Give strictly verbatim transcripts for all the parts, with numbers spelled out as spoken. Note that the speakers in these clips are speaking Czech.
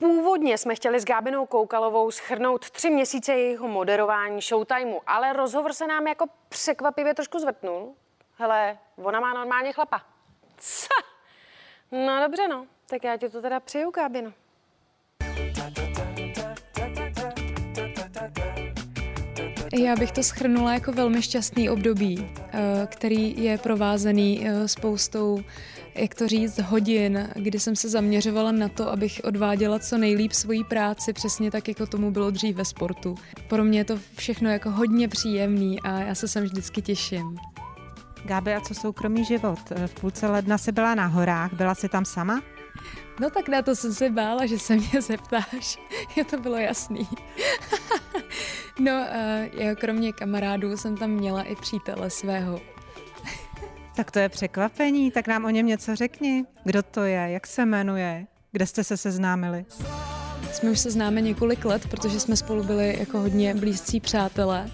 Původně jsme chtěli s Gábinou Koukalovou shrnout tři měsíce jejího moderování Showtimeu, ale rozhovor se nám jako překvapivě trošku zvrtnul. Hele, ona má normálně chlapa. Co? No dobře, no. Tak já ti to teda přeju, Gábino. Já bych to shrnula jako velmi šťastný období, který je provázený spoustou, jak to říct, hodin, kdy jsem se zaměřovala na to, abych odváděla co nejlíp svoji práci, přesně tak, jako tomu bylo dřív ve sportu. Pro mě je to všechno jako hodně příjemný a já se sem vždycky těším. Gábi, a co soukromý život? V půlce ledna jsi byla na horách, byla jsi tam sama? No tak na to jsem se bála, že se mě zeptáš. Jo, to bylo jasný. No, kromě kamarádů jsem tam měla i přítele svého. Tak to je překvapení, tak nám o něm něco řekni. Kdo to je, jak se jmenuje, kde jste se seznámili? Jsme už se známe několik let, protože jsme spolu byli jako hodně blízcí přátelé.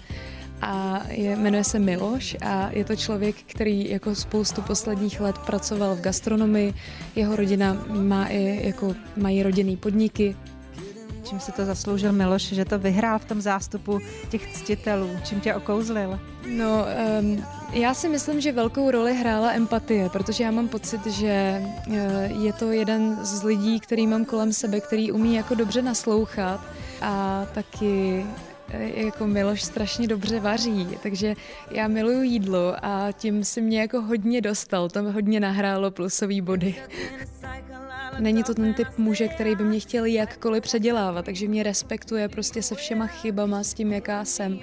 A je, jmenuje se Miloš a je to člověk, který jako spoustu posledních let pracoval v gastronomii. Jeho rodina má i, jako, mají rodinný podniky. Čím se to zasloužil Miloš, že to vyhrál v tom zástupu těch ctitelů? Čím tě okouzlil? No, um, já si myslím, že velkou roli hrála empatie, protože já mám pocit, že uh, je to jeden z lidí, který mám kolem sebe, který umí jako dobře naslouchat a taky jako Miloš strašně dobře vaří, takže já miluju jídlo a tím si mě jako hodně dostal, tam hodně nahrálo plusové body. Není to ten typ muže, který by mě chtěl jakkoliv předělávat, takže mě respektuje prostě se všema chybama, s tím, jaká jsem,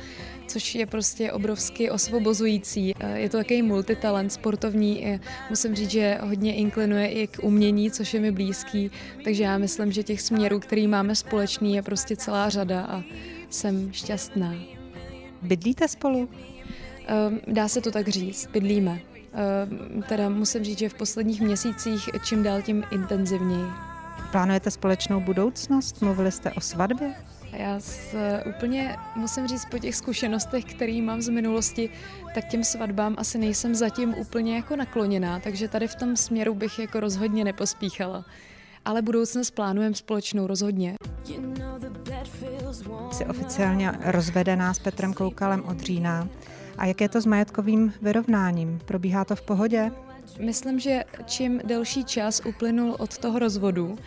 což je prostě obrovsky osvobozující. Je to takový multitalent sportovní, musím říct, že hodně inklinuje i k umění, což je mi blízký, takže já myslím, že těch směrů, který máme společný, je prostě celá řada a jsem šťastná. Bydlíte spolu? Dá se to tak říct, bydlíme. Teda musím říct, že v posledních měsících čím dál tím intenzivněji. Plánujete společnou budoucnost? Mluvili jste o svatbě? Já se úplně musím říct, po těch zkušenostech, které mám z minulosti, tak těm svatbám asi nejsem zatím úplně jako nakloněná, takže tady v tom směru bych jako rozhodně nepospíchala. Ale budoucnost plánujeme společnou rozhodně. Jsi oficiálně rozvedená s Petrem Koukalem od října. A jak je to s majetkovým vyrovnáním? Probíhá to v pohodě? Myslím, že čím delší čas uplynul od toho rozvodu,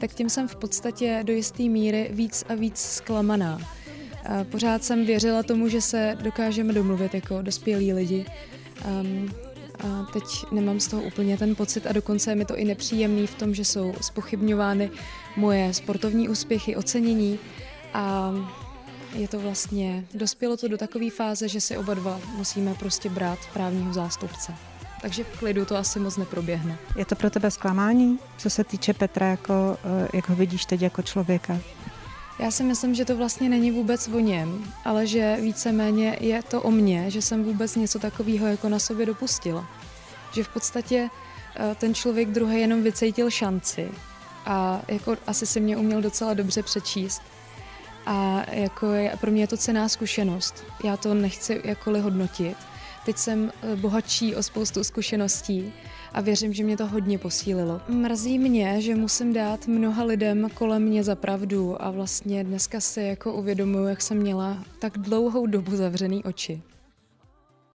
tak tím jsem v podstatě do jisté míry víc a víc zklamaná. Pořád jsem věřila tomu, že se dokážeme domluvit jako dospělí lidi. A teď nemám z toho úplně ten pocit a dokonce je mi to i nepříjemný v tom, že jsou zpochybňovány moje sportovní úspěchy, ocenění a je to vlastně, dospělo to do takové fáze, že si oba dva musíme prostě brát právního zástupce. Takže v klidu to asi moc neproběhne. Je to pro tebe zklamání, co se týče Petra, jako, jak ho vidíš teď jako člověka? Já si myslím, že to vlastně není vůbec o něm, ale že víceméně je to o mně, že jsem vůbec něco takového jako na sobě dopustila. Že v podstatě ten člověk druhý jenom vycítil šanci a jako asi si mě uměl docela dobře přečíst. A jako je, pro mě je to cenná zkušenost. Já to nechci jakkoliv hodnotit. Teď jsem bohatší o spoustu zkušeností a věřím, že mě to hodně posílilo. Mrzí mě, že musím dát mnoha lidem kolem mě za pravdu a vlastně dneska si jako uvědomuji, jak jsem měla tak dlouhou dobu zavřený oči.